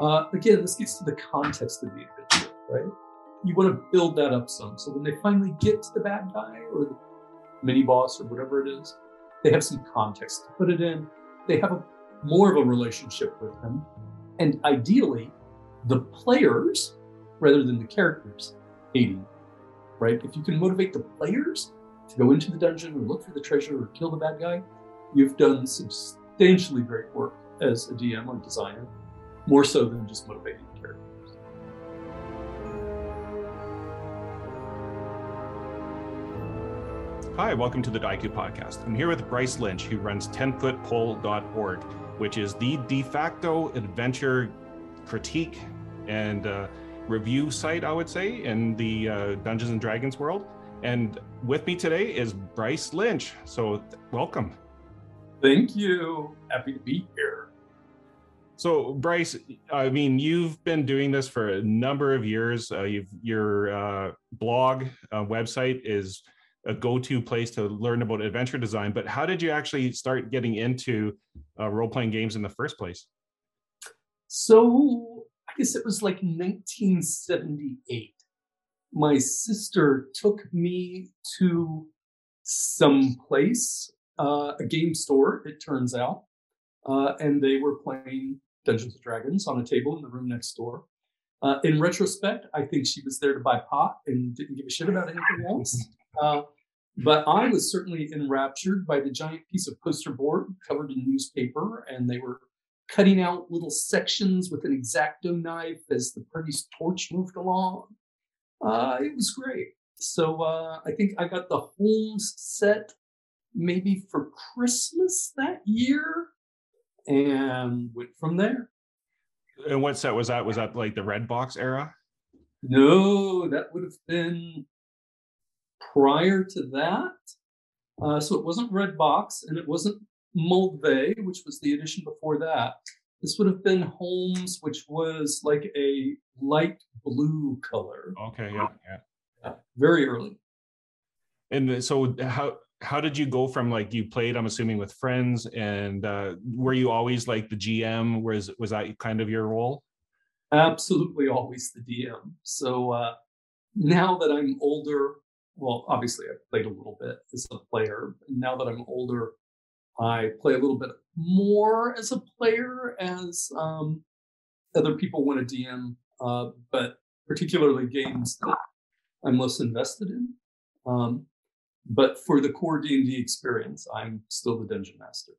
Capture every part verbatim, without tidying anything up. Uh, again, this gets to the context of the adventure, right? You want to build that up some. So when they finally get to the bad guy or the mini boss or whatever it is, they have some context to put it in. They have a, more of a relationship with him. And ideally, the players, rather than the characters, hate him, right? If you can motivate the players to go into the dungeon or look for the treasure or kill the bad guy, you've done substantially great work as a D M or designer, more so than just motivating the characters. Hi, welcome to the Daiku Podcast. I'm here with Bryce Lynch, who runs ten foot pole dot org, which is the de facto adventure critique and uh, review site, I would say, in the uh, Dungeons and Dragons world. And with me today is Bryce Lynch. So th- welcome. Thank you. Happy to be here. So Bryce, I mean, you've been doing this for a number of years. Uh, you've, your uh, blog uh, website is a go-to place to learn about adventure design, but how did you actually start getting into uh, role-playing games in the first place? So I guess it was like nineteen seventy-eight. My sister took me to some place, uh, a game store, it turns out, uh, and they were playing Dungeons and Dragons on a table in the room next door. Uh, in retrospect, I think she was there to buy pot and didn't give a shit about anything else. Uh, but I was certainly enraptured by the giant piece of poster board covered in newspaper, and they were cutting out little sections with an X-Acto knife as the party's torch moved along. Uh, it was great. So uh, I think I got the Holmes set maybe for Christmas that year and went from there. And what set was that? Was that like the Red Box era? No, that would have been prior to that. Uh, so it wasn't Red Box and it wasn't Moldvay, which was the edition before that. This would have been Holmes, which was like a light blue color. Okay, yeah, yeah. yeah very early. And so how how did you go from like you played, I'm assuming, with friends, and uh, were you always like the G M? Was, was that kind of your role? Absolutely always the D M. So uh, now that I'm older, well, obviously I've played a little bit as a player. Now that I'm older, I play a little bit more as a player as um, other people want to D M, uh, but particularly games that I'm less invested in. Um, but for the core D and D experience, I'm still the Dungeon Master.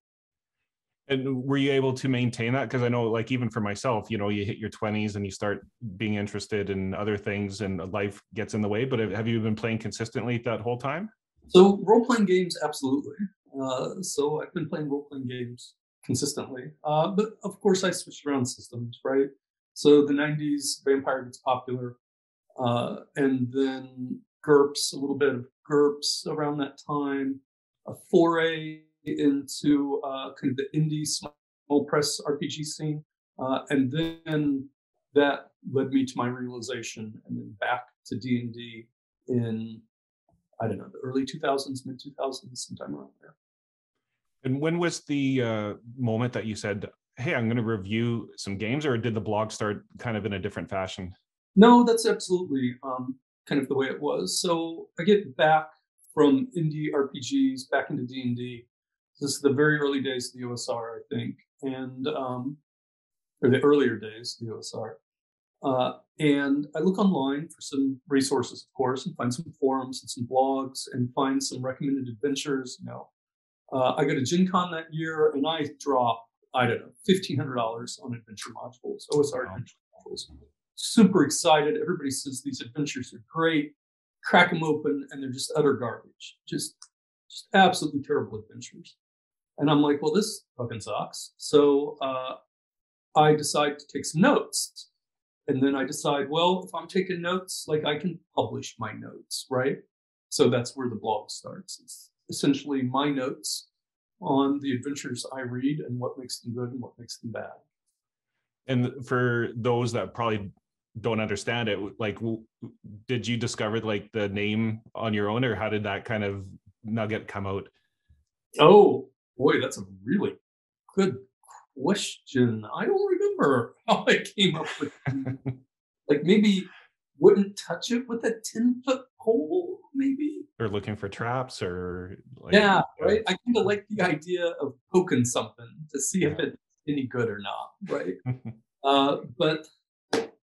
And were you able to maintain that? Because I know, like, even for myself, you know, you hit your twenties and you start being interested in other things and life gets in the way. But have you been playing consistently that whole time? So role-playing games, absolutely. Uh, so I've been playing role-playing games consistently. Uh, but of course, I switched around systems, right? So the nineties, Vampire gets popular. Uh, and then GURPS, a little bit of GURPS around that time. A foray into uh, kind of the indie small press R P G scene. Uh, and then that led me to my realization and then back to D and D in, I don't know, the early two thousands, mid two thousands, sometime around there. And when was the uh, moment that you said, hey, I'm going to review some games, or did the blog start kind of in a different fashion? No, that's absolutely um, kind of the way it was. So I get back from indie R P Gs back into D and D. This is the very early days of the O S R, I think, and um, or the earlier days of the O S R. Uh, and I look online for some resources, of course, and find some forums and some blogs and find some recommended adventures. You know, uh, I go to Gen Con that year and I drop, I don't know, fifteen hundred dollars on adventure modules, O S R wow. adventure modules. Super excited. Everybody says these adventures are great. Crack them open and they're just utter garbage. Just, just absolutely terrible adventures. And I'm like, well, this fucking sucks. So uh, I decide to take some notes. And then I decide, well, if I'm taking notes, like I can publish my notes, right? So that's where the blog starts. It's essentially my notes on the adventures I read and what makes them good and what makes them bad. And for those that probably don't understand it, like, did you discover like the name on your own, or how did that kind of nugget come out? Oh, boy, that's a really good question. I don't remember how I came up with it. Like maybe wouldn't touch it with a ten foot pole, maybe? Or looking for traps or... Like, yeah, right? I kind of like the idea of poking something to see yeah. if it's any good or not, right? uh, but,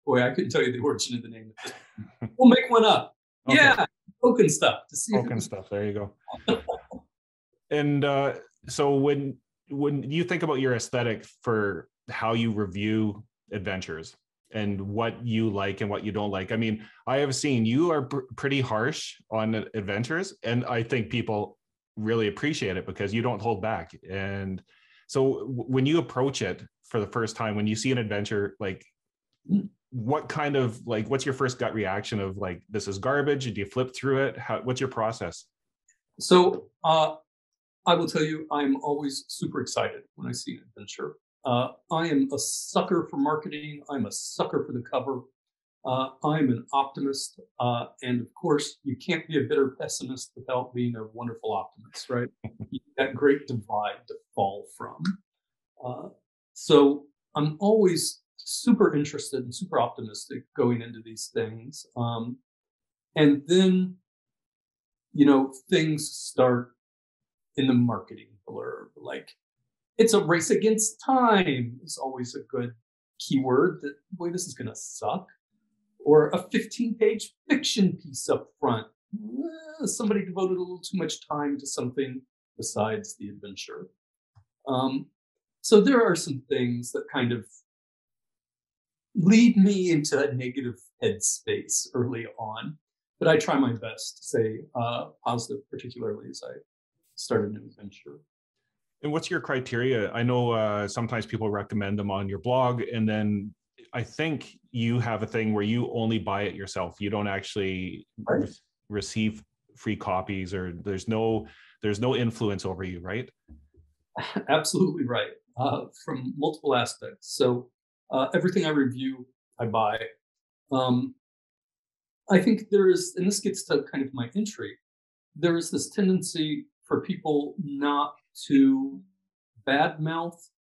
boy, I couldn't tell you the origin of the name of it. We'll make one up. Okay. Yeah, poking stuff. To see poking stuff, there you go. And uh, so when when you think about your aesthetic for how you review adventures and what you like and what you don't like, I mean, I have seen you are pr- pretty harsh on adventures, and I think people really appreciate it because you don't hold back. And so w- when you approach it for the first time, when you see an adventure, like what kind of, like, what's your first gut reaction of like, this is garbage? Do you flip through it? How, what's your process? So, uh, I will tell you, I'm always super excited when I see an adventure. Uh, I am a sucker for marketing. I'm a sucker for the cover. Uh, I'm an optimist. Uh, and of course, you can't be a bitter pessimist without being a wonderful optimist, right? That great divide to fall from. Uh, so I'm always super interested and super optimistic going into these things. Um, and then, you know, things start in the marketing blurb, like it's a race against time is always a good keyword that, boy, this is going to suck. Or a fifteen page fiction piece up front. Well, somebody devoted a little too much time to something besides the adventure. Um, so there are some things that kind of lead me into a negative headspace early on, but I try my best to say uh, positive, particularly as I start a new adventure. And what's your criteria? I know uh, sometimes people recommend them on your blog, and then I think you have a thing where you only buy it yourself. You don't actually right. re- receive free copies, or there's no there's no influence over you, right? Absolutely right, uh, from multiple aspects. So uh, everything I review, I buy. Um, I think there is, and this gets to kind of my entry, there is this tendency for people not to badmouth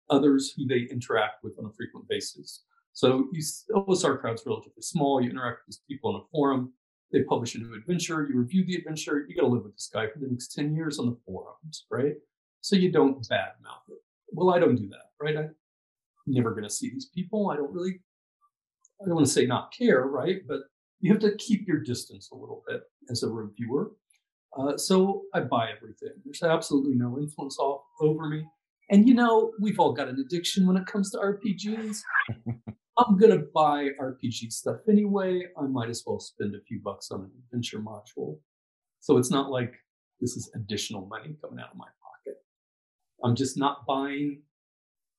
others who they interact with on a frequent basis. So you, O S R crowd's relatively small. You interact with these people on a forum. They publish a new adventure. You review the adventure. You got to live with this guy for the next ten years on the forums, right? So you don't badmouth it. Well, I don't do that, right? I'm never going to see these people. I don't really, I don't want to say not care, right? But you have to keep your distance a little bit as a reviewer. Uh, so I buy everything. There's absolutely no influence all over me. And, you know, we've all got an addiction when it comes to R P Gs. I'm going to buy R P G stuff anyway. I might as well spend a few bucks on an adventure module. So it's not like this is additional money coming out of my pocket. I'm just not buying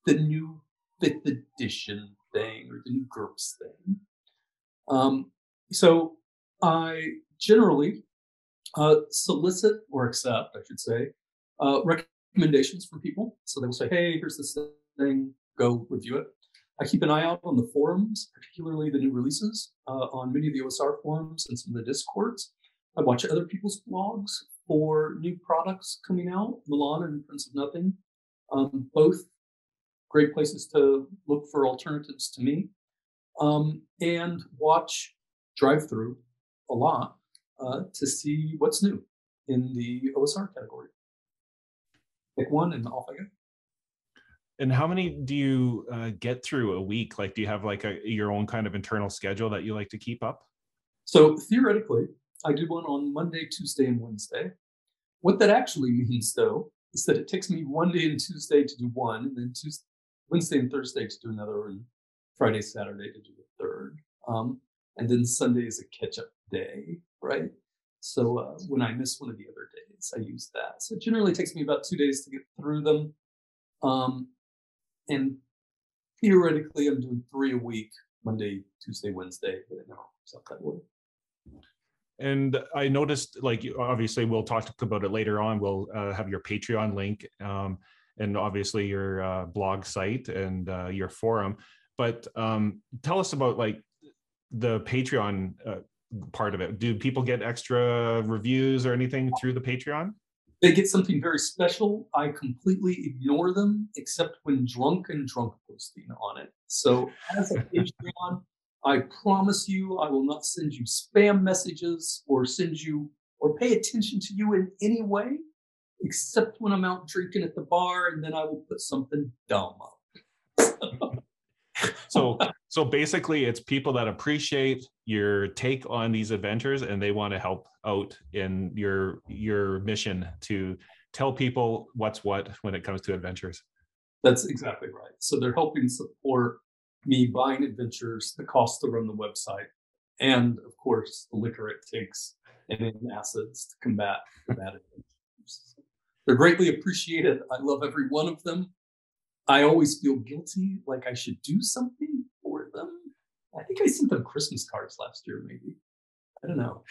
the new fifth edition thing or the new GURPS thing. Um, so I generally... Uh, solicit or accept, I should say, uh, recommendations from people. So they will say, hey, here's this thing, go review it. I keep an eye out on the forums, particularly the new releases uh, on many of the O S R forums and some of the Discords. I watch other people's blogs for new products coming out, Milan and Prince of Nothing, um, both great places to look for alternatives to me, um, and watch Drive-Thru a lot. Uh, to see what's new in the O S R category. Pick one and off I go. And how many do you uh, get through a week? Like, do you have like a, your own kind of internal schedule that you like to keep up? So theoretically, I do one on Monday, Tuesday, and Wednesday. What that actually means, though, is that it takes me Monday and Tuesday to do one, and then Tuesday, Wednesday and Thursday to do another, and Friday, Saturday to do a third. Um, and then Sunday is a catch-up day. Right. So uh, when I miss one of the other days, I use that. So it generally takes me about two days to get through them. Um, and theoretically, I'm doing three a week, Monday, Tuesday, Wednesday, but it never works out that way. And I noticed, like, obviously, we'll talk about it later on. We'll uh, have your Patreon link um, and obviously your uh, blog site and uh, your forum. But um, tell us about, like, the Patreon uh, part of it. Do people get extra reviews or anything through the Patreon? They get something very special. I completely ignore them, except when drunk and drunk posting on it. So as a Patreon, I promise you, I will not send you spam messages or send you or pay attention to you in any way, except when I'm out drinking at the bar, and then I will put something dumb up. So, so basically, it's people that appreciate your take on these adventures, and they want to help out in your your mission to tell people what's what when it comes to adventures. That's exactly right. So they're helping support me buying adventures, the cost to run the website, and of course, the liquor it takes and acids to combat combat adventures. They're greatly appreciated. I love every one of them. I always feel guilty, like I should do something for them. I think I sent them Christmas cards last year, maybe. I don't know.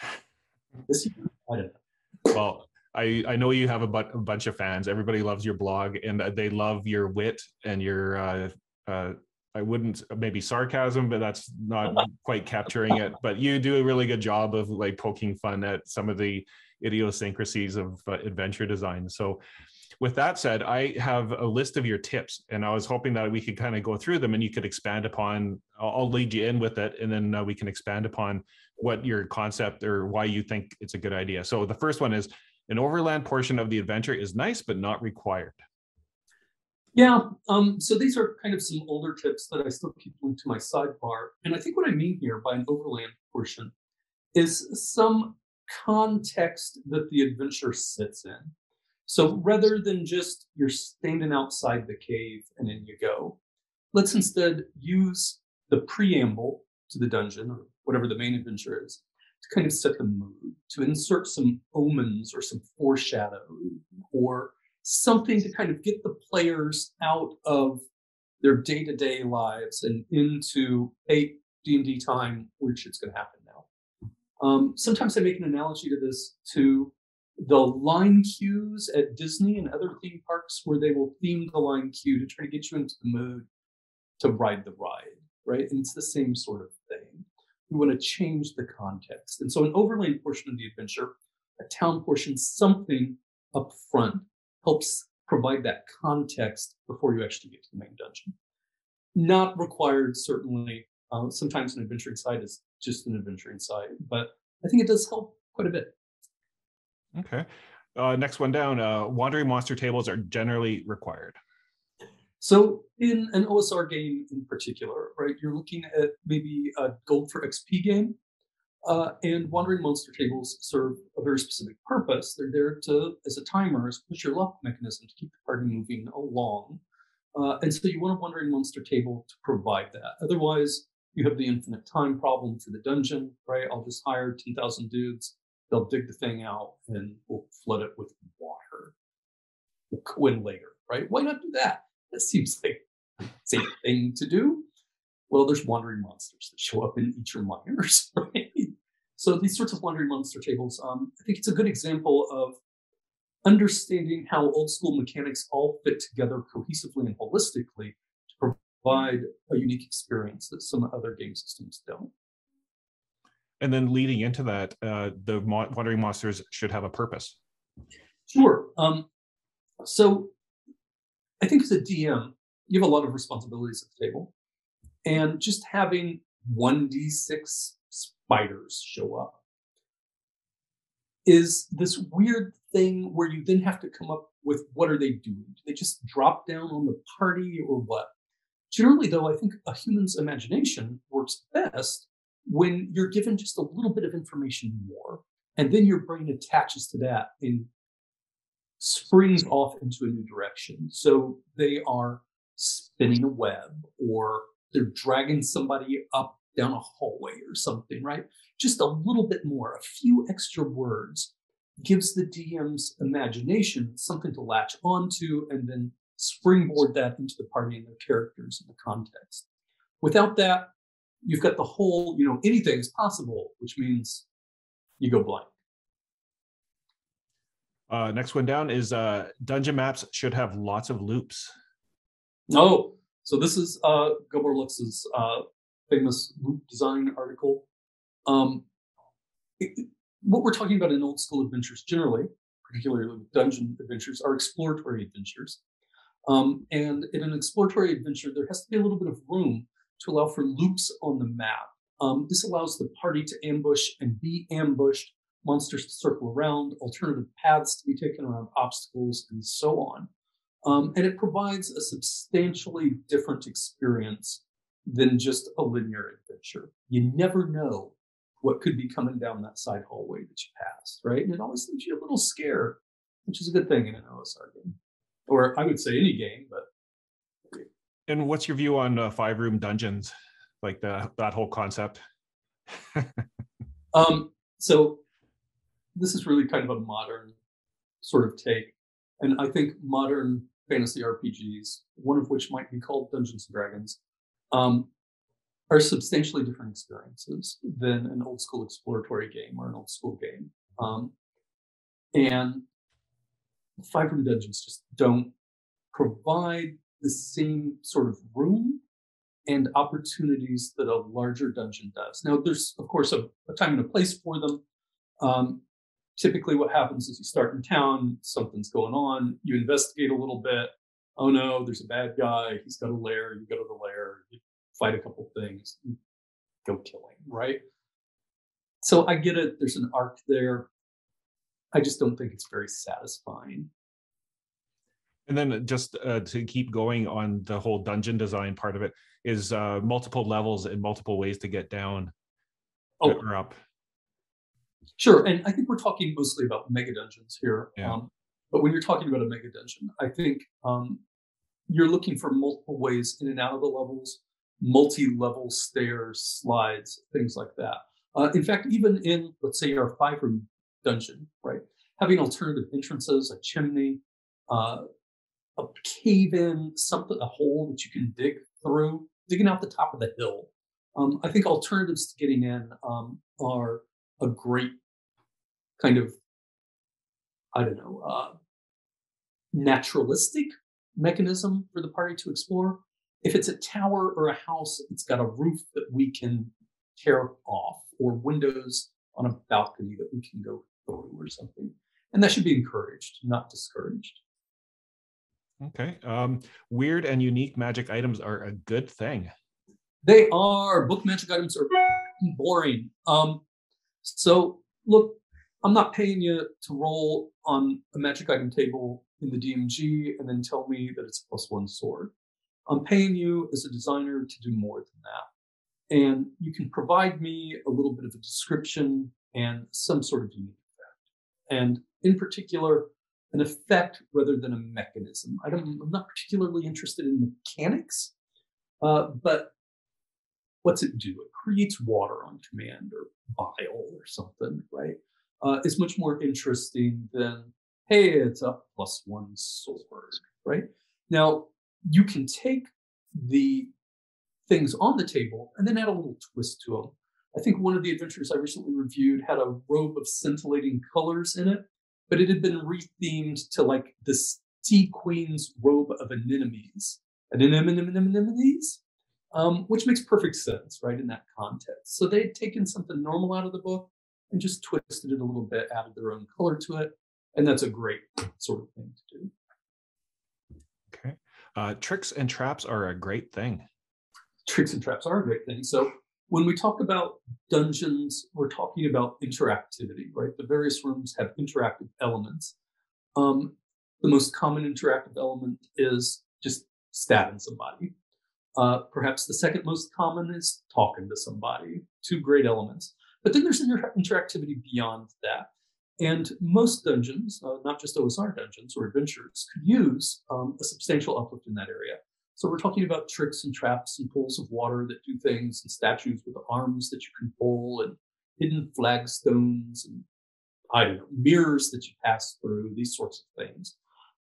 This year, I don't know. Well, I, I know you have a, bu- a bunch of fans. Everybody loves your blog, and they love your wit and your, uh, uh, I wouldn't, maybe sarcasm, but that's not quite capturing it. But you do a really good job of like poking fun at some of the idiosyncrasies of uh, adventure design. So with that said, I have a list of your tips, and I was hoping that we could kind of go through them and you could expand upon, I'll, I'll lead you in with it, and then uh, we can expand upon what your concept or why you think it's a good idea. So the first one is, an overland portion of the adventure is nice, but not required. Yeah, um, so these are kind of some older tips that I still keep linked to my sidebar. And I think what I mean here by an overland portion is some context that the adventure sits in. So rather than just you're standing outside the cave and then you go, let's instead use the preamble to the dungeon or whatever the main adventure is to kind of set the mood, to insert some omens or some foreshadowing or something to kind of get the players out of their day-to-day lives and into, hey, D and D time, weird shit's going to happen now. Um, sometimes I make an analogy to this to the line cues at Disney and other theme parks where they will theme the line cue to try to get you into the mood to ride the ride, right? And it's the same sort of thing. We want to change the context. And so an overlay portion of the adventure, a town portion, something up front helps provide that context before you actually get to the main dungeon. Not required, certainly. Uh, sometimes an adventuring site is just an adventuring site, but I think it does help quite a bit. Okay. Uh, next one down. Uh, wandering monster tables are generally required. So in an O S R game in particular, right, you're looking at maybe a gold for X P game, uh, and wandering monster tables serve a very specific purpose. They're there to, as a timer, as push your luck mechanism to keep the party moving along. Uh, and so you want a wandering monster table to provide that. Otherwise, you have the infinite time problem for the dungeon, right? I'll just hire ten thousand dudes. They'll dig the thing out and we'll flood it with water. We'll quit later, right? Why not do that? That seems like the same thing to do. Well, there's wandering monsters that show up and eat your miners, right? So these sorts of wandering monster tables, um, I think it's a good example of understanding how old school mechanics all fit together cohesively and holistically to provide a unique experience that some other game systems don't. And then leading into that, uh, the wandering monsters should have a purpose. Sure. Um, so I think as a D M, you have a lot of responsibilities at the table. And just having one d six spiders show up is this weird thing where you then have to come up with what are they doing? Do they just drop down on the party or what? Generally, though, I think a human's imagination works best when you're given just a little bit of information more, and then your brain attaches to that and springs off into a new direction. So they are spinning a web, or they're dragging somebody up down a hallway or something, right? Just a little bit more, a few extra words gives the D M's imagination something to latch onto and then springboard that into the party and their characters and the context. Without that, you've got the whole, you know, anything is possible, which means you go blind. Uh, next one down is uh, dungeon maps should have lots of loops. Oh, so this is uh, Gabor Lux's uh, famous loop design article. Um, it, what we're talking about in old school adventures generally, particularly dungeon adventures, are exploratory adventures. Um, and in an exploratory adventure, there has to be a little bit of room to allow for loops on the map. Um, this allows the party to ambush and be ambushed, monsters to circle around, alternative paths to be taken around obstacles, and so on. Um, and it provides a substantially different experience than just a linear adventure. You never know what could be coming down that side hallway that you pass, right? And it always leaves you a little scared, which is a good thing in an O S R game. Or I would say any game, but... And what's your view on uh, Five Room Dungeons? Like the, that whole concept? um, so this is really kind of a modern sort of take. And I think modern fantasy R P Gs, one of which might be called Dungeons and Dragons, um, are substantially different experiences than an old school exploratory game or an old school game. Um, and Five Room Dungeons just don't provide the same sort of room and opportunities that a larger dungeon does. Now, there's, of course, a, a time and a place for them. Um, Typically what happens is you start in town, something's going on, you investigate a little bit. Oh no, there's a bad guy, he's got a lair, you go to the lair, you fight a couple things, you go kill him, right? So I get it, there's an arc there. I just don't think it's very satisfying. And then just uh, to keep going on the whole dungeon design part of it, is uh, multiple levels and multiple ways to get down oh. or up. Sure, and I think we're talking mostly about mega dungeons here. Yeah. Um, but when you're talking about a mega dungeon, I think um, you're looking for multiple ways in and out of the levels, multi-level stairs, slides, things like that. Uh, in fact, even in, let's say, our five-room dungeon, right, having alternative entrances, a chimney, uh, a cave-in, something, a hole that you can dig through, digging out the top of the hill. Um, I think alternatives to getting in um, are a great kind of, I don't know, uh, naturalistic mechanism for the party to explore. If it's a tower or a house, it's got a roof that we can tear off, or windows on a balcony that we can go through or something. And that should be encouraged, not discouraged. Okay. Um, weird and unique magic items are a good thing. They are. Book magic items are boring. Um, So, look, I'm not paying you to roll on a magic item table in the D M G and then tell me that it's a plus one sword. I'm paying you as a designer to do more than that. And you can provide me a little bit of a description and some sort of unique effect. And in particular, an effect rather than a mechanism. I don't, I'm not particularly interested in mechanics, uh, but what's it do? It creates water on command or bile or something, right? Uh, it's much more interesting than, hey, it's a plus one sword, right? Now, you can take the things on the table and then add a little twist to them. I think one of the adventures I recently reviewed had a robe of scintillating colors in it, but it had been rethemed to like the Sea Queen's robe of anemones. Anemones? Um, which makes perfect sense, right, in that context. So they'd taken something normal out of the book and just twisted it a little bit, added their own color to it. And that's a great sort of thing to do. Okay. Uh, tricks and traps are a great thing. Tricks and traps are a great thing. So when we talk about dungeons, we're talking about interactivity, right? The various rooms have interactive elements. Um, the most common interactive element is just stabbing somebody. Uh, perhaps the second most common is talking to somebody, two great elements. But then there's inter- interactivity beyond that. And most dungeons, uh, not just O S R dungeons or adventures, could use um, a substantial uplift in that area. So we're talking about tricks and traps and pools of water that do things and statues with arms that you can pull and hidden flagstones and, I don't know, mirrors that you pass through, these sorts of things.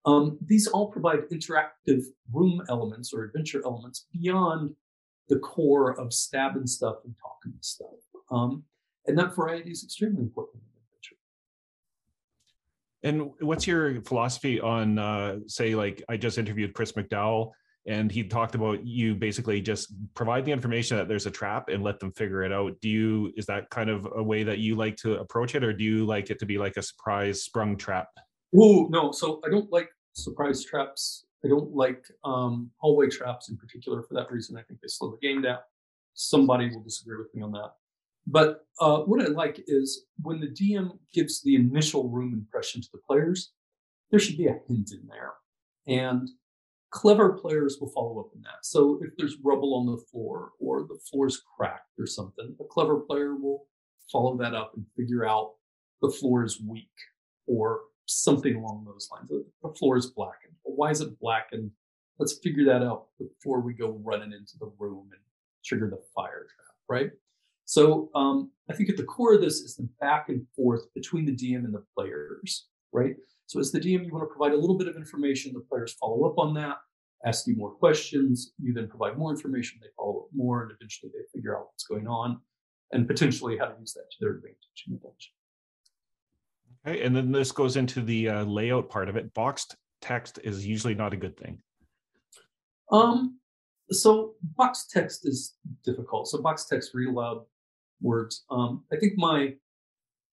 Um, these all provide interactive room elements or adventure elements beyond the core of stabbing stuff and talking stuff. Um, and that variety is extremely important in adventure. And what's your philosophy on, uh, say, like I just interviewed Chris McDowell, and he talked about you basically just provide the information that there's a trap and let them figure it out. Do you, is that kind of a way that you like to approach it, or do you like it to be like a surprise sprung trap Oh, no. So I don't like surprise traps. I don't like um, hallway traps in particular for that reason. I think they slow the game down. Somebody will disagree with me on that. But uh, what I like is when the D M gives the initial room impression to the players, there should be a hint in there. And clever players will follow up on that. So if there's rubble on the floor or the floor's cracked or something, a clever player will follow that up and figure out the floor is weak or something along those lines. The floor is blackened. Well, why is it blackened? Let's figure that out before we go running into the room and trigger the fire trap, right? So um, I think at the core of this is the back and forth between the D M and the players, right? So as the D M, you want to provide a little bit of information. The players follow up on that, ask you more questions. You then provide more information. They follow up more, and eventually they figure out what's going on and potentially how to use that to their advantage in the dungeon. Okay, and then this goes into the uh, layout part of it. Boxed text is usually not a good thing. Um, so boxed text is difficult. So boxed text, read aloud words. Um, I think my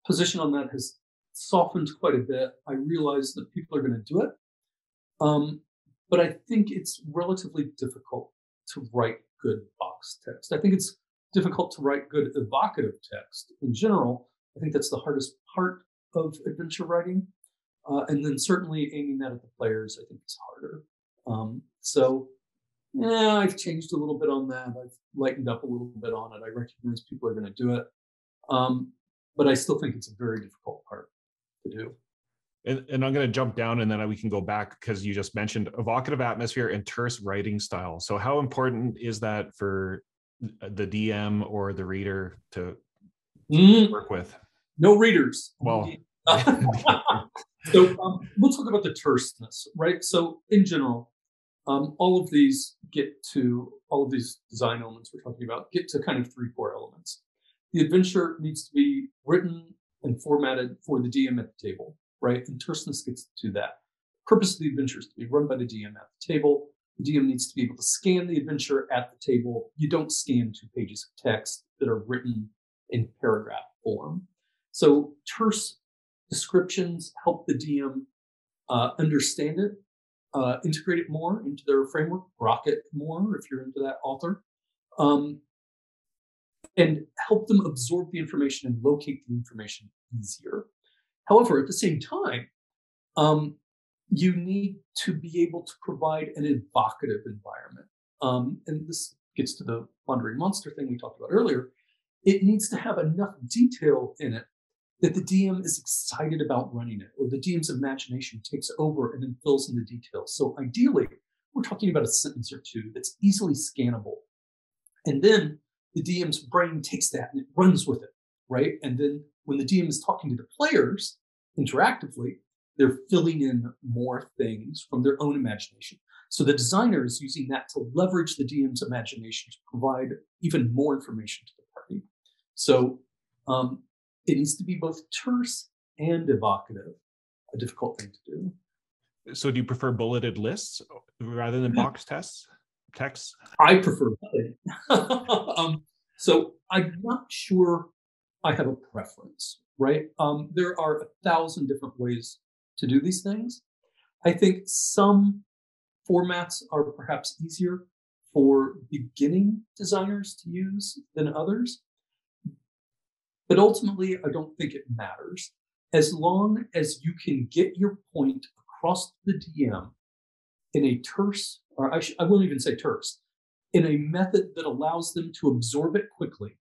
position on that has softened quite a bit. I realize that people are going to do it. Um, but I think it's relatively difficult to write good box text. I think it's difficult to write good evocative text in general. I think that's the hardest part of adventure writing. Uh, and then certainly aiming that at the players, I think it's harder. Um, so yeah, I've changed a little bit on that. I've lightened up a little bit on it. I recognize people are going to do it. Um, but I still think it's a very difficult part to do. And, and I'm going to jump down and then we can go back because you just mentioned evocative atmosphere and terse writing style. So how important is that for the D M or the reader to mm. work with? No readers. Well, so um, we'll talk about the terseness, right? So in general, um, all of these get to, all of these design elements we're talking about get to kind of three core elements. The adventure needs to be written and formatted for the D M at the table, right? And terseness gets to that. Purpose of the adventure is to be run by the D M at the table. The D M needs to be able to scan the adventure at the table. You don't scan two pages of text that are written in paragraph form. So terse descriptions help the D M uh, understand it, uh, integrate it more into their framework, rock it more if you're into that author. Um, and help them absorb the information and locate the information easier. However, at the same time, um, you need to be able to provide an evocative environment. Um, and this gets to the wandering monster thing we talked about earlier. It needs to have enough detail in it that the D M is excited about running it, or the D M's imagination takes over and then fills in the details. So ideally, we're talking about a sentence or two that's easily scannable. And then the D M's brain takes that and it runs with it, right? And then when the D M is talking to the players interactively, they're filling in more things from their own imagination. So the designer is using that to leverage the D M's imagination to provide even more information to the party. So um, it needs to be both terse and evocative, a difficult thing to do. So do you prefer bulleted lists rather than box tests? Text? I prefer that. um, so I'm not sure I have a preference, right? Um, there are a thousand different ways to do these things. I think some formats are perhaps easier for beginning designers to use than others. But ultimately, I don't think it matters. As long as you can get your point across the D M in a terse, or I, sh- I won't even say terse, in a method that allows them to absorb it quickly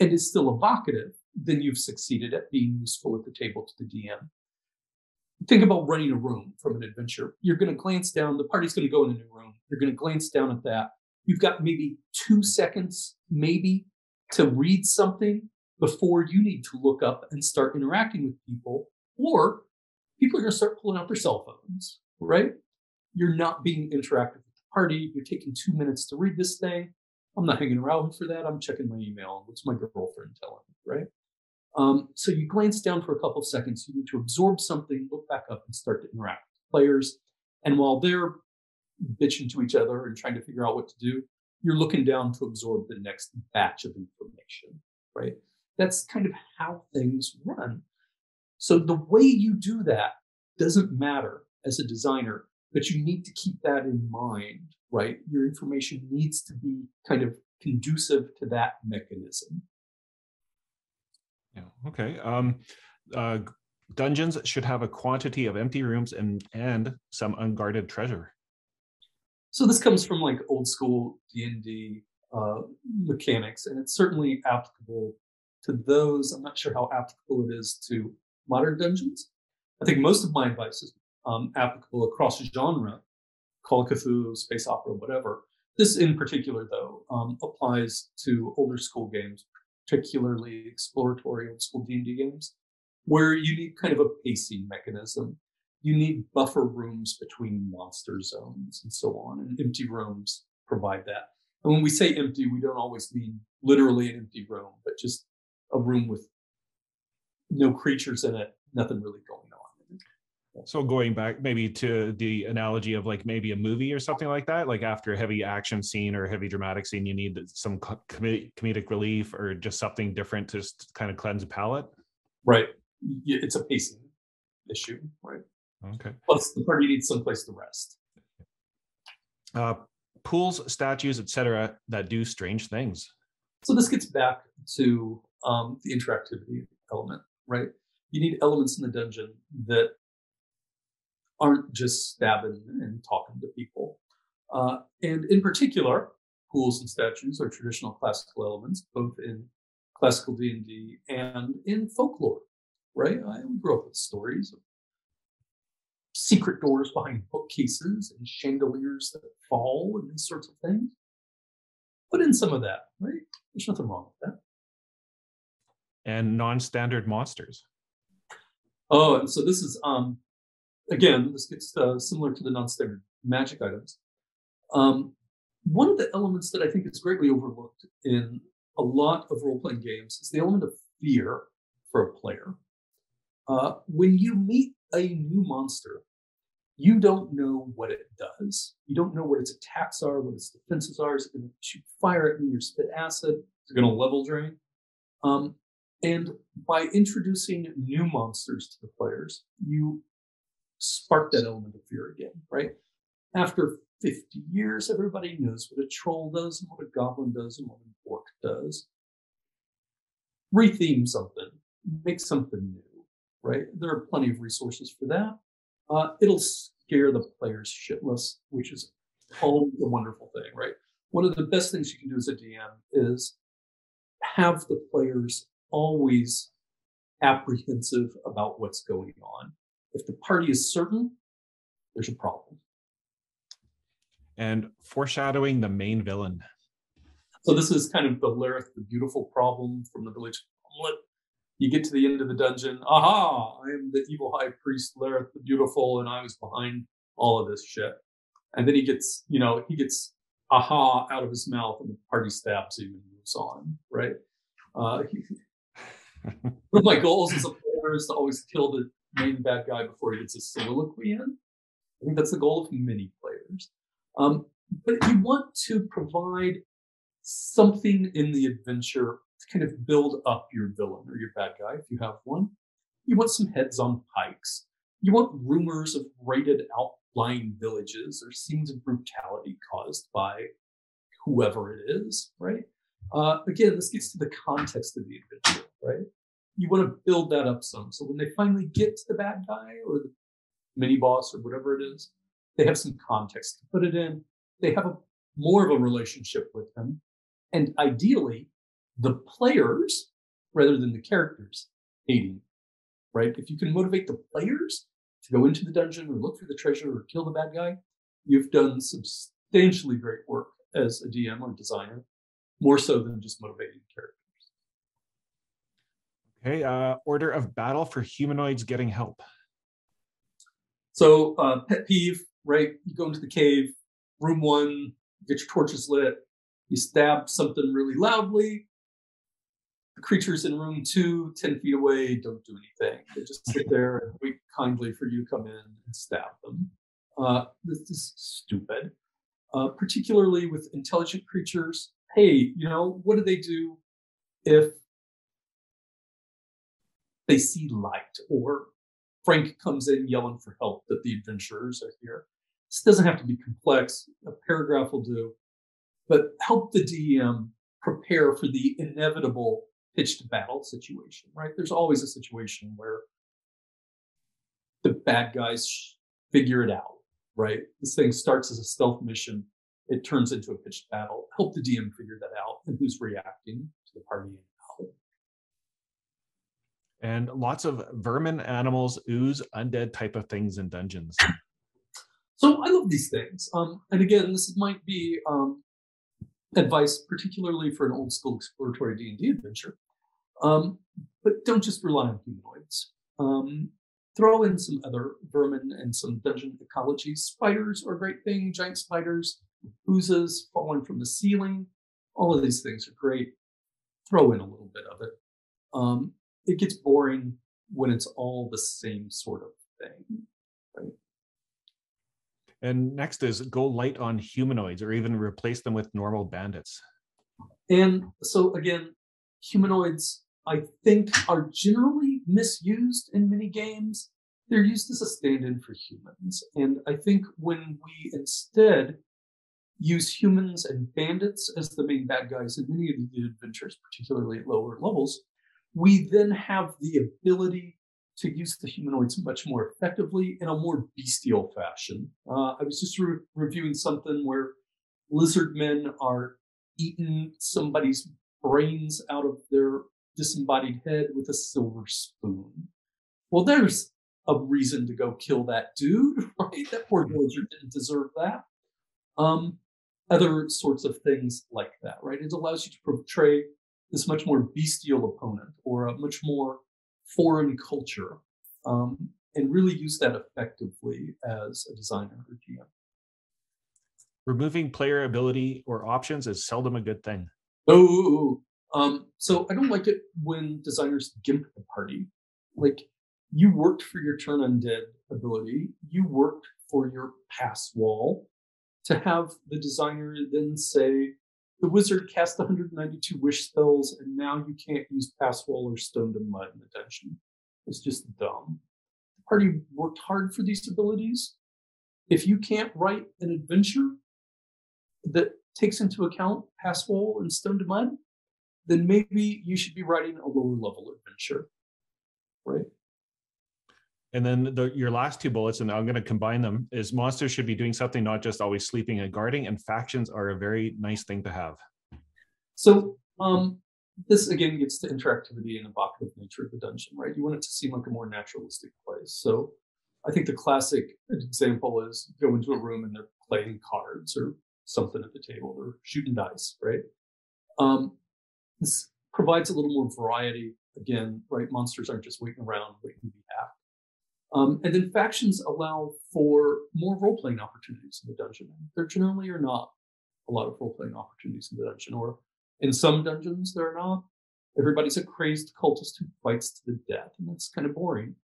and is still evocative, then you've succeeded at being useful at the table to the D M. Think about running a room from an adventure. You're going to glance down, the party's going to go in a new room. You're going to glance down at that. You've got maybe two seconds, maybe, to read something before you need to look up and start interacting with people, or people are going to start pulling out their cell phones, right? You're not being interactive with the party. You're taking two minutes to read this thing. I'm not hanging around for that. I'm checking my email. What's my girlfriend telling me, right? Um, so you glance down for a couple of seconds. You need to absorb something, look back up, and start to interact with players. And while they're bitching to each other and trying to figure out what to do, you're looking down to absorb the next batch of information, right? That's kind of how things run. So the way you do that doesn't matter as a designer, but you need to keep that in mind, right? Your information needs to be kind of conducive to that mechanism. Yeah. Okay. Um, uh, dungeons should have a quantity of empty rooms and, and some unguarded treasure. So this comes from like old school D and D uh, mechanics, and it's certainly applicable to those. I'm not sure how applicable it is to modern dungeons. I think most of my advice is um, applicable across genre, Call of Cthulhu, space opera, whatever. This in particular, though, um, applies to older school games, particularly exploratory old school D and D games, where you need kind of a pacing mechanism. You need buffer rooms between monster zones and so on, and empty rooms provide that. And when we say empty, we don't always mean literally an empty room, but just a room with no creatures in it, nothing really going on. Yeah. So going back maybe to the analogy of like maybe a movie or something like that, like after a heavy action scene or a heavy dramatic scene, you need some com- comedic relief or just something different to just kind of cleanse the palate. Right. It's a pacing issue, right? Okay. Plus the party needs someplace to rest. Uh, pools, statues, et cetera that do strange things. So this gets back to um, the interactivity element, right? You need elements in the dungeon that aren't just stabbing and talking to people. Uh, and in particular, pools and statues are traditional classical elements, both in classical D and D and in folklore, right? I grew up with stories of secret doors behind bookcases and chandeliers that fall and these sorts of things. Put in some of that, right? There's nothing wrong with that. And non-standard monsters. Oh, and so this is, um, again, this gets uh, similar to the non-standard magic items. Um, one of the elements that I think is greatly overlooked in a lot of role-playing games is the element of fear for a player. Uh, when you meet a new monster, you don't know what it does. You don't know what its attacks are, what its defenses are. Is it going to shoot fire at me or spit acid? Is it going to level drain? Um, and by introducing new monsters to the players, you spark that element of fear again, right? After fifty years, everybody knows what a troll does and what a goblin does and what an orc does. Retheme something, make something new, right? There are plenty of resources for that. Uh, it'll scare the players shitless, which is always a wonderful thing, right? One of the best things you can do as a D M is have the players always apprehensive about what's going on. If the party is certain, there's a problem. And foreshadowing the main villain. So this is kind of the Lareth, the beautiful problem from the Village of Hamlet. You get to the end of the dungeon. Aha! I am the evil high priest, Lareth the Beautiful, and I was behind all of this shit. And then he gets, you know, he gets aha out of his mouth, and the party stabs him and moves on. Right? Uh, he, one of my goals as a player is to always kill the main bad guy before he gets his soliloquy in. I think that's the goal of many players. Um, but you want to provide something in the adventure to kind of build up your villain or your bad guy, if you have one. You want some heads on pikes. You want rumors of raided outlying villages or scenes of brutality caused by whoever it is, right? Uh, again, this gets to the context of the adventure, right? You want to build that up some. So when they finally get to the bad guy or the mini boss or whatever it is, they have some context to put it in. They have a, more of a relationship with them. And ideally, the players, rather than the characters, hating, right? If you can motivate the players to go into the dungeon or look for the treasure or kill the bad guy, you've done substantially great work as a D M or designer, more so than just motivating characters. Okay, uh, order of battle for humanoids getting help. So uh, pet peeve, right? You go into the cave, room one, get your torches lit, you stab something really loudly. The creatures in room two, ten feet away, don't do anything. They just sit there and wait kindly for you to come in and stab them. Uh, this is stupid, uh, particularly with intelligent creatures. Hey, you know, what do they do if they see light, or Frank comes in yelling for help that the adventurers are here. This doesn't have to be complex. A paragraph will do, but help the D M prepare for the inevitable pitch to battle situation, right? There's always a situation where the bad guys figure it out, right? This thing starts as a stealth mission. It turns into a pitched battle. Help the D M figure that out and who's reacting to the party. And lots of vermin, animals, ooze, undead type of things in dungeons. So I love these things. Um, and again, this might be um, advice, particularly for an old school exploratory D and D adventure. Um, but don't just rely on humanoids. Um, throw in some other vermin and some dungeon ecology. Spiders are a great thing. Giant spiders, oozes falling from the ceiling. All of these things are great. Throw in a little bit of it. Um, It gets boring when it's all the same sort of thing. Right? And next is go light on humanoids, or even replace them with normal bandits. And so again, humanoids, I think, are generally misused in many games. They're used as a stand-in for humans. And I think when we instead use humans and bandits as the main bad guys in many of the adventures, particularly at lower levels, we then have the ability to use the humanoids much more effectively in a more bestial fashion. Uh, I was just re- reviewing something where lizard men are eating somebody's brains out of their disembodied head with a silver spoon. Well, there's a reason to go kill that dude, right? That poor lizard didn't deserve that. Um, other sorts of things like that, right? It allows you to portray this much more bestial opponent or a much more foreign culture, um, and really use that effectively as a designer or G M. Removing player ability or options is seldom a good thing. Oh, um, so I don't like it when designers gimp the party. Like, you worked for your turn undead ability, you worked for your pass wall, to have the designer then say, the wizard cast one hundred ninety-two wish spells, and now you can't use Passwall or Stone to Mud in the dungeon. It's just dumb. The party worked hard for these abilities. If you can't write an adventure that takes into account Passwall and Stone to Mud, then maybe you should be writing a lower level adventure, right? And then the, your last two bullets, and I'm going to combine them, is monsters should be doing something, not just always sleeping and guarding, and factions are a very nice thing to have. So um, this, again, gets to interactivity and evocative nature of the dungeon, right? You want it to seem like a more naturalistic place. So I think the classic example is go into a room and they're playing cards or something at the table or shooting dice, right? Um, this provides a little more variety. Again, right? Monsters aren't just waiting around, waiting to be hacked. Um, and then factions allow for more role-playing opportunities in the dungeon. There generally are not a lot of role-playing opportunities in the dungeon, or in some dungeons, there are not. Everybody's a crazed cultist who fights to the death, and that's kind of boring.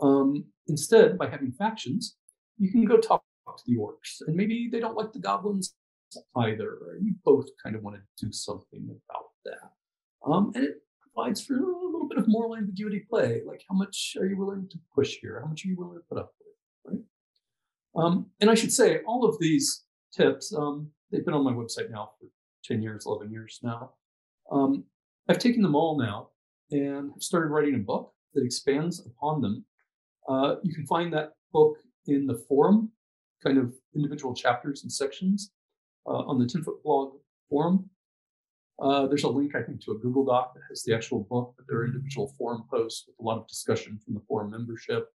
Um, instead, by having factions, you can go talk to the orcs, and maybe they don't like the goblins either. You both kind of want to do something about that. Um, and it provides for a little bit of moral ambiguity play. Like, how much are you willing to push here? How much are you willing to put up with, right? Um, and I should say, all of these tips, um, they've been on my website now for ten years, eleven years now. Um, I've taken them all now and have started writing a book that expands upon them. Uh, you can find that book in the forum, kind of individual chapters and sections, uh, on the ten foot blog forum. Uh, there's a link, I think, to a Google Doc that has the actual book, but there are individual forum posts with a lot of discussion from the forum membership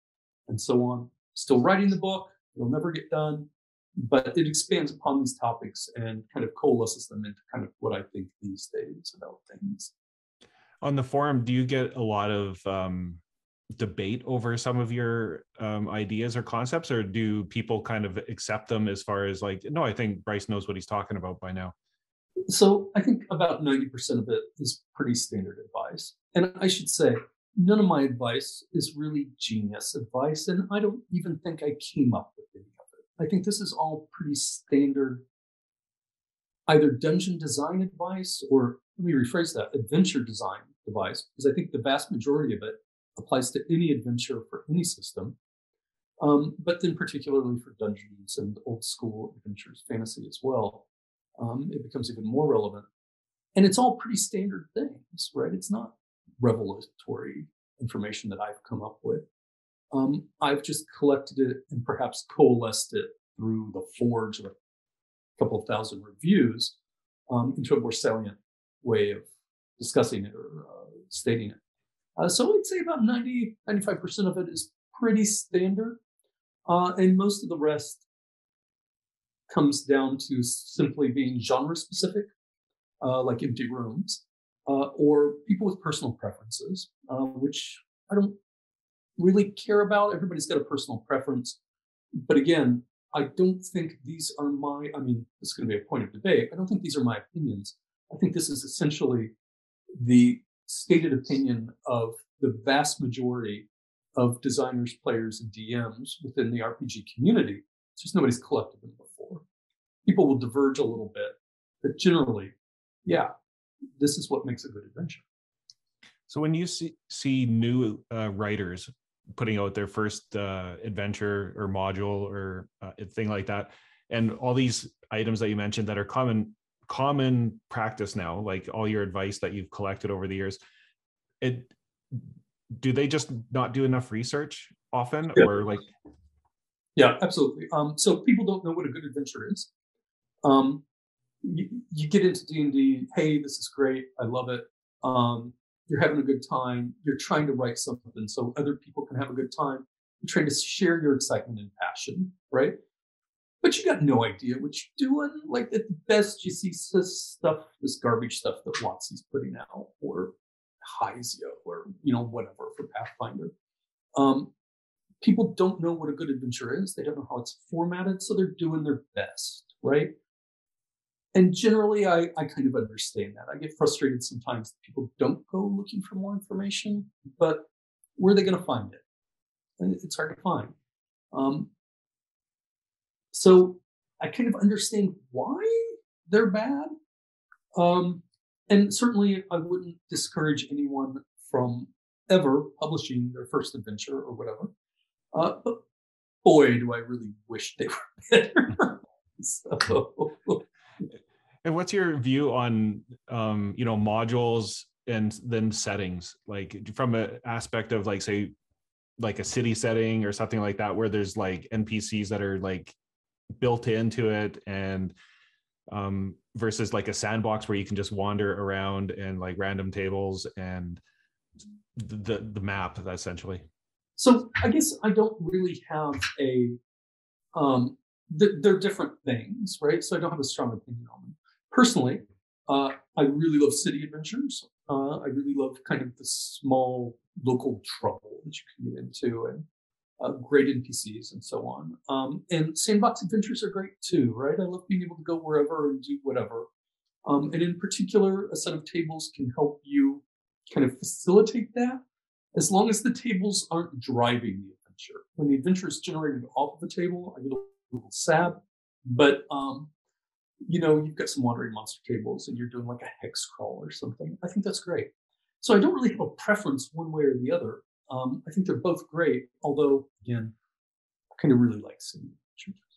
and so on. Still writing the book. It'll never get done, but it expands upon these topics and kind of coalesces them into kind of what I think these days about things. On the forum, do you get a lot of um, debate over some of your um, ideas or concepts, or do people kind of accept them as far as like, no, I think Bryce knows what he's talking about by now? So I think about ninety percent of it is pretty standard advice. And I should say, none of my advice is really genius advice. And I don't even think I came up with any of it. I think this is all pretty standard, either dungeon design advice, or let me rephrase that, adventure design advice, because I think the vast majority of it applies to any adventure for any system, um, but then particularly for dungeons and old school adventures, fantasy as well. Um, it becomes even more relevant. And it's all pretty standard things, right? It's not revelatory information that I've come up with. Um, I've just collected it and perhaps coalesced it through the forge of a couple of thousand reviews um, into a more salient way of discussing it or uh, stating it. Uh, so I'd say about ninety, ninety-five percent of it is pretty standard. Uh, and most of the rest comes down to simply being genre specific, uh, like empty rooms, uh, or people with personal preferences, uh, which I don't really care about. Everybody's got a personal preference. But again, I don't think these are my, I mean, this is going to be a point of debate. I don't think these are my opinions. I think this is essentially the stated opinion of the vast majority of designers, players, and D Ms within the R P G community. It's just nobody's collected them before. People will diverge a little bit, but generally, yeah, this is what makes a good adventure. So when you see, see new uh, writers putting out their first uh, adventure or module or uh, thing like that, and all these items that you mentioned that are common common practice now, like all your advice that you've collected over the years, it do they just not do enough research often? Yeah. Or like yeah absolutely um so people don't know what a good adventure is. um you, you get into D and D, hey, this is great, I love it, um you're having a good time, you're trying to write something so other people can have a good time, you're trying to share your excitement and passion, right? But you got no idea what you're doing. Like at the best, you see this stuff, this garbage stuff that Watsy's putting out, or Hyzio, or you know whatever for Pathfinder. Um, people don't know what a good adventure is. They don't know how it's formatted, so they're doing their best, right? And generally, I I kind of understand that. I get frustrated sometimes that people don't go looking for more information, but where are they going to find it? And it's hard to find. Um, So I kind of understand why they're bad. Um, and certainly I wouldn't discourage anyone from ever publishing their first adventure or whatever. Uh, but boy, do I really wish they were better. So. And what's your view on, um, you know, modules and then settings, like from an aspect of like, say, like a city setting or something like that, where there's like N P Cs that are like built into it, and um versus like a sandbox where you can just wander around and like random tables and the the map essentially? So I guess I don't really have a um th- they're different things, right? So I don't have a strong opinion on them personally. uh I really love city adventures. uh I really love kind of the small local trouble that you can get into, and Uh, great N P Cs and so on. Um, and sandbox adventures are great too, right? I love being able to go wherever and do whatever. Um, and in particular, a set of tables can help you kind of facilitate that, as long as the tables aren't driving the adventure. When the adventure is generated off of the table, I get a little sad, but um, you know, you've got some wandering monster tables and you're doing like a hex crawl or something. I think that's great. So I don't really have a preference one way or the other. Um, I think they're both great, although, again, I kind of really like city adventures.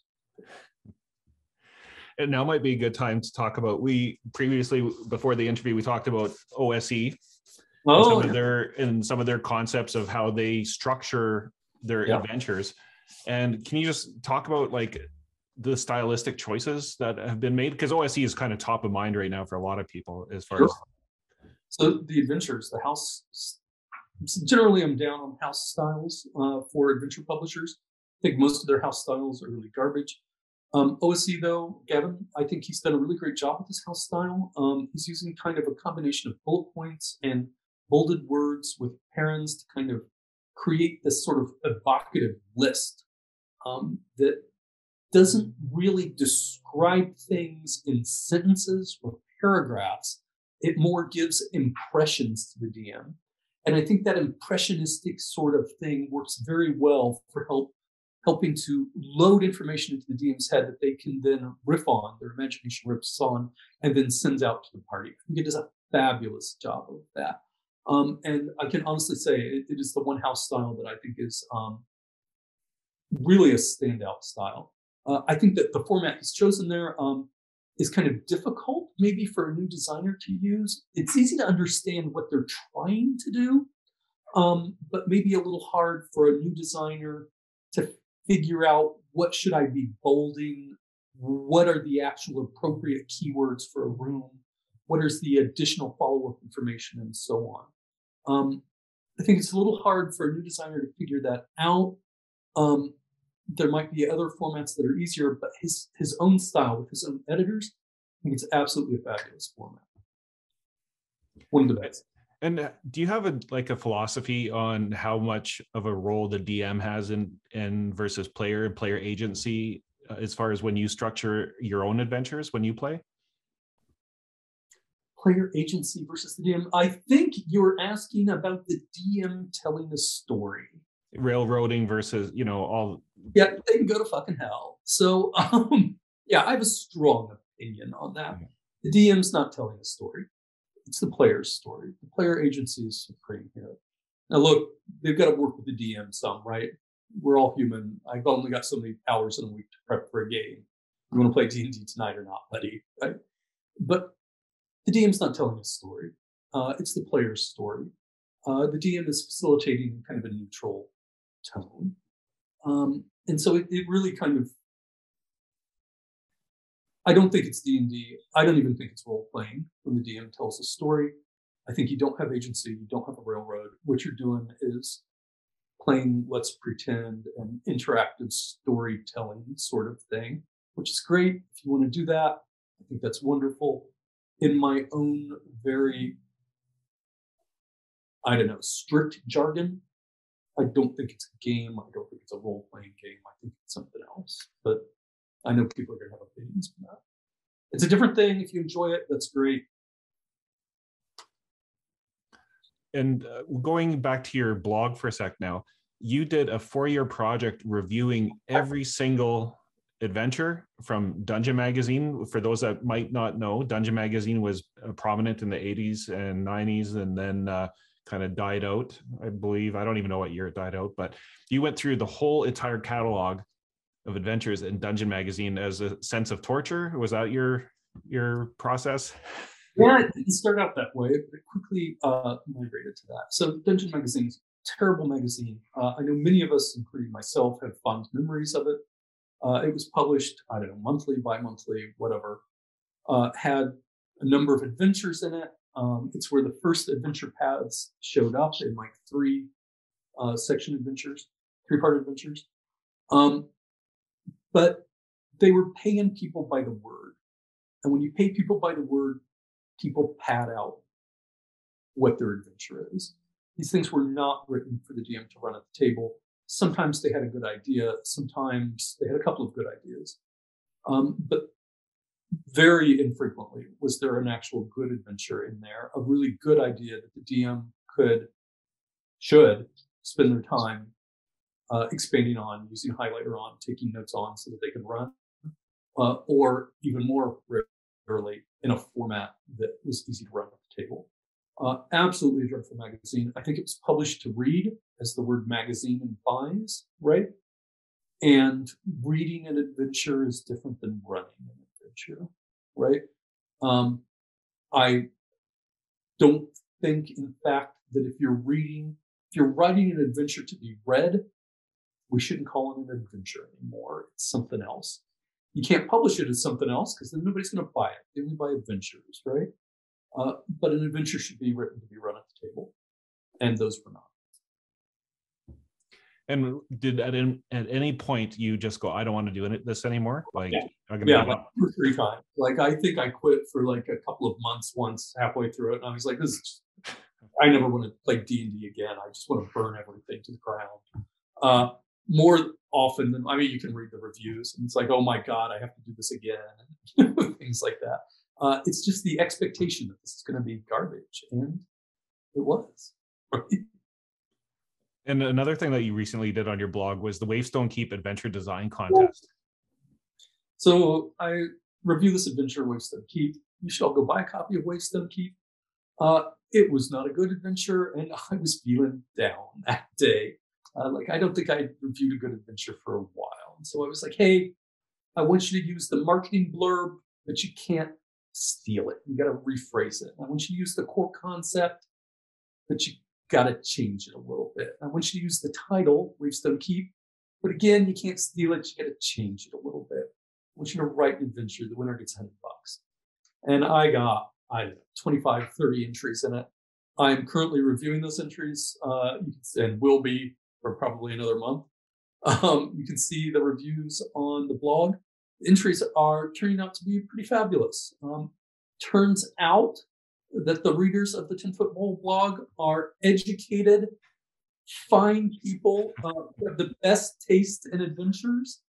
And now might be a good time to talk about, we previously, before the interview, we talked about O S E oh, and, some of their, and some of their concepts of how they structure their yeah. adventures. And can you just talk about like the stylistic choices that have been made? Because O S E is kind of top of mind right now for a lot of people as far sure. as... So the adventures, the house... Generally, I'm down on house styles uh, for adventure publishers. I think most of their house styles are really garbage. Um, O S E, though, Gavin, I think he's done a really great job with his house style. Um, he's using kind of a combination of bullet points and bolded words with parens to kind of create this sort of evocative list um, that doesn't really describe things in sentences or paragraphs. It more gives impressions to the D M. And I think that impressionistic sort of thing works very well for help helping to load information into the D M's head that they can then riff on, their imagination riffs on, and then sends out to the party. I think it does a fabulous job of that. Um, and I can honestly say it, it is the one house style that I think is um, really a standout style. Uh, I think that the format he's chosen there um, is kind of difficult maybe for a new designer to use. It's easy to understand what they're trying to do, um, but maybe a little hard for a new designer to figure out what should I be bolding, what are the actual appropriate keywords for a room, what is the additional follow-up information, and so on. Um, I think it's a little hard for a new designer to figure that out. Um, there might be other formats that are easier, but his his own style with his own editors, I think it's absolutely a fabulous format. One of the best. And do you have a like a philosophy on how much of a role the D M has in, in versus player and player agency uh, as far as when you structure your own adventures when you play? Player agency versus the D M. I think you're asking about the D M telling a story. Railroading versus, you know, all... Yeah, they can go to fucking hell. So, um, yeah, I have a strong opinion on that. The D M's not telling a story. It's the player's story. The player agency is supreme here. Now, look, they've got to work with the D M some, right? We're all human. I've only got so many hours in a week to prep for a game. You want to play D and D tonight or not, buddy, right? But the D M's not telling a story. Uh, it's the player's story. Uh, the D M is facilitating kind of a neutral tone. Um, and so it, it really kind of, I don't think it's D and D. I don't even think it's role-playing when the D M tells a story. I think you don't have agency. You don't have a railroad. What you're doing is playing let's pretend an interactive storytelling sort of thing, which is great. If you want to do that, I think that's wonderful. In my own very, I don't know, strict jargon, I don't think it's a game. I don't think it's a role-playing game. I think it's something else. But I know people are going to have opinions on that. It's a different thing. If you enjoy it, that's great. And uh, going back to your blog for a sec now, you did a four-year project reviewing every single adventure from Dungeon Magazine. For those that might not know, Dungeon Magazine was prominent in the eighties and nineties, and then uh, kind of died out, I believe. I don't even know what year it died out, but you went through the whole entire catalog of adventures in Dungeon Magazine as a sense of torture. Was that your your process? Yeah, it didn't start out that way, but it quickly uh, migrated to that. So Dungeon Magazine is a terrible magazine. Uh, I know many of us, including myself, have fond memories of it. Uh, it was published, I don't know, monthly, bi-monthly, whatever. Uh, had a number of adventures in it. Um, it's where the first adventure paths showed up in like three uh, section adventures, three-part adventures. Um, but they were paying people by the word. And when you pay people by the word, people pad out what their adventure is. These things were not written for the D M to run at the table. Sometimes they had a good idea. Sometimes they had a couple of good ideas. Um, but very infrequently was there an actual good adventure in there, a really good idea that the D M could, should spend their time uh, expanding on, using a highlighter on, taking notes on so that they could run, uh, or even more rarely in a format that was easy to run at the table. Uh, absolutely a dreadful magazine. I think it was published to read, as the word magazine implies, right? And reading an adventure is different than running an adventure, right? Um, I don't think, in fact, that if you're reading, if you're writing an adventure to be read, we shouldn't call it an adventure anymore. It's something else. You can't publish it as something else because then nobody's going to buy it. They only buy adventures, right? Uh, but an adventure should be written to be run at the table, and those were not. And did at in, at any point you just go, I don't want to do this anymore? Like, yeah, I'm gonna yeah like two or three times. Like, I think I quit for like a couple of months once halfway through it, and I was like, this is just, I never want to play D and D again. I just want to burn everything to the ground. Uh, more often than, I mean, you can read the reviews, and it's like, oh my God, I have to do this again, things like that. Uh, it's just the expectation that this is going to be garbage, and it was. Right? And another thing that you recently did on your blog was the Wavestone Keep Adventure Design Contest. So I review this adventure, Wavestone Keep. You should all go buy a copy of Wavestone Keep. Uh, it was not a good adventure, and I was feeling down that day. Uh, like, I don't think I reviewed a good adventure for a while. And so I was like, hey, I want you to use the marketing blurb, but you can't steal it. You got to rephrase it. I want you to use the core concept, but you got to change it a little bit. I want you to use the title, Wavestone Keep, but again, you can't steal it. You got to change it a little bit. I want you to write an adventure. The winner gets one hundred bucks. And I got, I don't know, twenty-five, thirty entries in it. I'm currently reviewing those entries uh, and will be for probably another month. Um, you can see the reviews on the blog. The entries are turning out to be pretty fabulous. Um, turns out that the readers of the ten foot pole blog are educated, fine people, uh, have the best taste in adventures.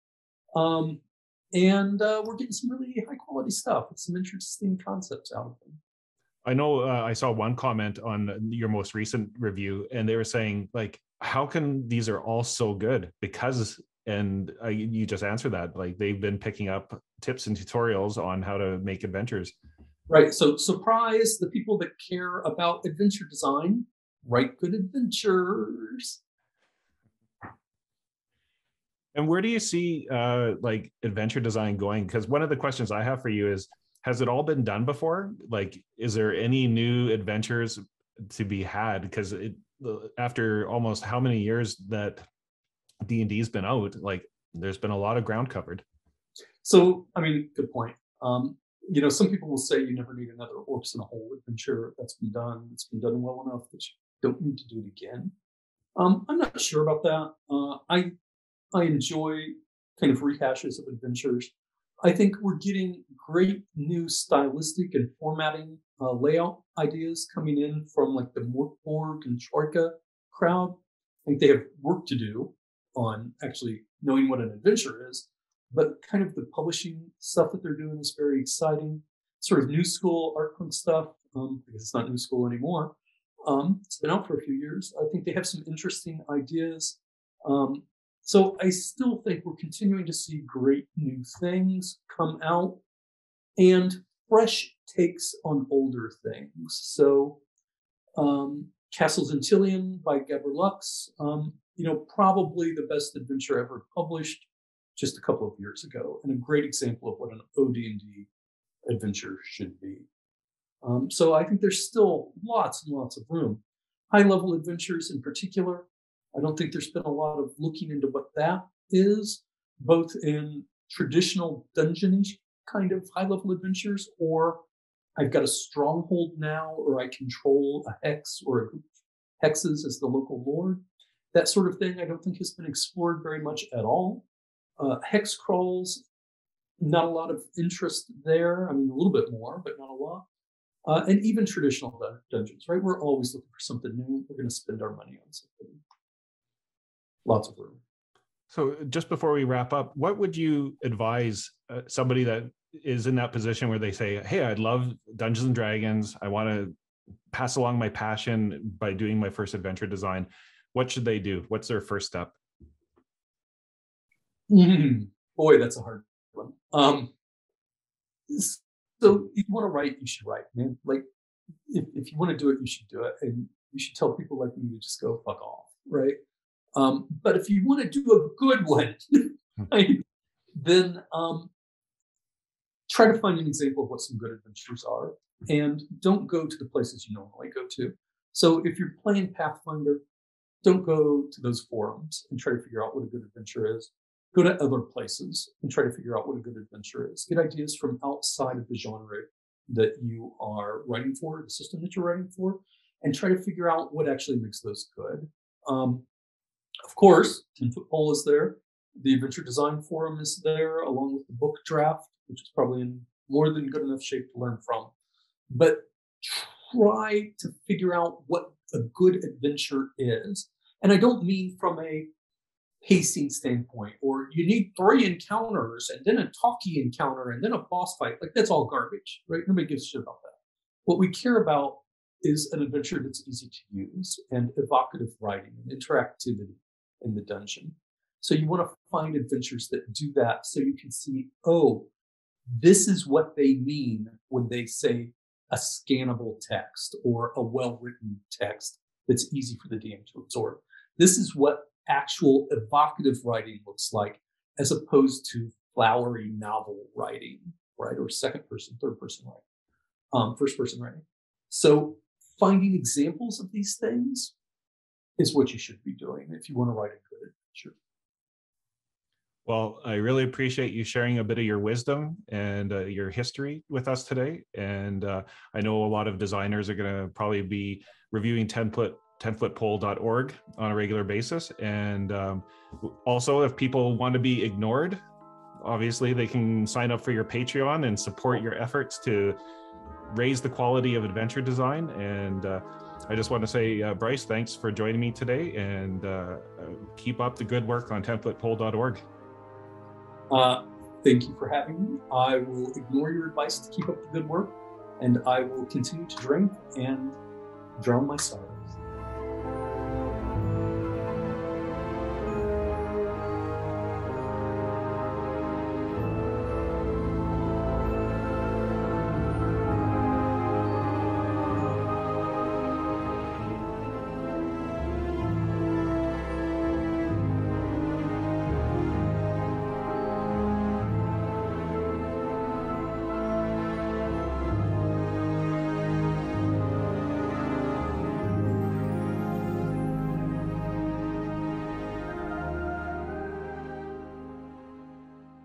Um, and uh, we're getting some really high quality stuff with some interesting concepts out of them. I know uh, I saw one comment on your most recent review, and they were saying, like, how can these are all so good? Because, and I, you just answered that, like, they've been picking up tips and tutorials on how to make adventures. Right. So, surprise, the people that care about adventure design write good adventures. And where do you see uh, like adventure design going? Because one of the questions I have for you is, has it all been done before? Like, is there any new adventures to be had? Because it, after almost how many years that D and D's been out, like, there's been a lot of ground covered. So, I mean, good point. Um, you know, some people will say you never need another Orcs in a Hole adventure. That's been done. It's been done well enough that you don't need to do it again. Um, I'm not sure about that. Uh, I I enjoy kind of rehashes of adventures. I think we're getting great new stylistic and formatting uh, layout ideas coming in from like the Morkborg and Troika crowd. I think they have work to do on actually knowing what an adventure is, but kind of the publishing stuff that they're doing is very exciting. Sort of new school art punk stuff, um, because it's not new school anymore. Um, it's been out for a few years. I think they have some interesting ideas. Um, so I still think we're continuing to see great new things come out and fresh takes on older things. So um, Castles in Tillion by Gabor Lux, um, you know, probably the best adventure ever published, just a couple of years ago, and a great example of what an O D and D adventure should be. Um, so I think there's still lots and lots of room. High-level adventures in particular, I don't think there's been a lot of looking into what that is, both in traditional dungeon-ish kind of high-level adventures, or I've got a stronghold now, or I control a hex or a group of hexes as the local lord. That sort of thing I don't think has been explored very much at all. Uh, hex crawls, not a lot of interest there. I mean, a little bit more, but not a lot. Uh, and even traditional dun- dungeons, right? We're always looking for something new. We're going to spend our money on something. Lots of room. So just before we wrap up, what would you advise uh, somebody that is in that position where they say, hey, I love Dungeons and Dragons. I want to pass along my passion by doing my first adventure design. What should they do? What's their first step? Mm-hmm. Boy, that's a hard one. Um, so if you want to write, you should write, man. Like, if, if you want to do it, you should do it. And you should tell people like me to just go fuck off, right? Um, but if you want to do a good one, right, then um, try to find an example of what some good adventures are. And don't go to the places you normally go to. So if you're playing Pathfinder, don't go to those forums and try to figure out what a good adventure is. Go to other places and try to figure out what a good adventure is. Get ideas from outside of the genre that you are writing for, the system that you're writing for, and try to figure out what actually makes those good. Um, of course, ten foot pole is there. The Adventure Design Forum is there, along with the book draft, which is probably in more than good enough shape to learn from. But try to figure out what a good adventure is. And I don't mean from a pacing standpoint, or you need three encounters and then a talkie encounter and then a boss fight. Like, that's all garbage, right? Nobody gives a shit about that. What we care about is an adventure that's easy to use and evocative writing and interactivity in the dungeon. So you want to find adventures that do that so you can see, oh, this is what they mean when they say a scannable text or a well-written text that's easy for the D M to absorb. This is what actual evocative writing looks like, as opposed to flowery novel writing, right? Or second person, third person writing, um, first person writing. So finding examples of these things is what you should be doing if you want to write a good adventure. Well, I really appreciate you sharing a bit of your wisdom and uh, your history with us today. And uh, I know a lot of designers are going to probably be reviewing ten foot pole dot org on a regular basis. And um, also, if people want to be ignored, obviously they can sign up for your Patreon and support your efforts to raise the quality of adventure design. And uh, I just want to say, uh, Bryce, thanks for joining me today, and uh, keep up the good work on ten foot pole dot org. Uh, thank you for having me. I will ignore your advice to keep up the good work, and I will continue to drink and drown my sorrows.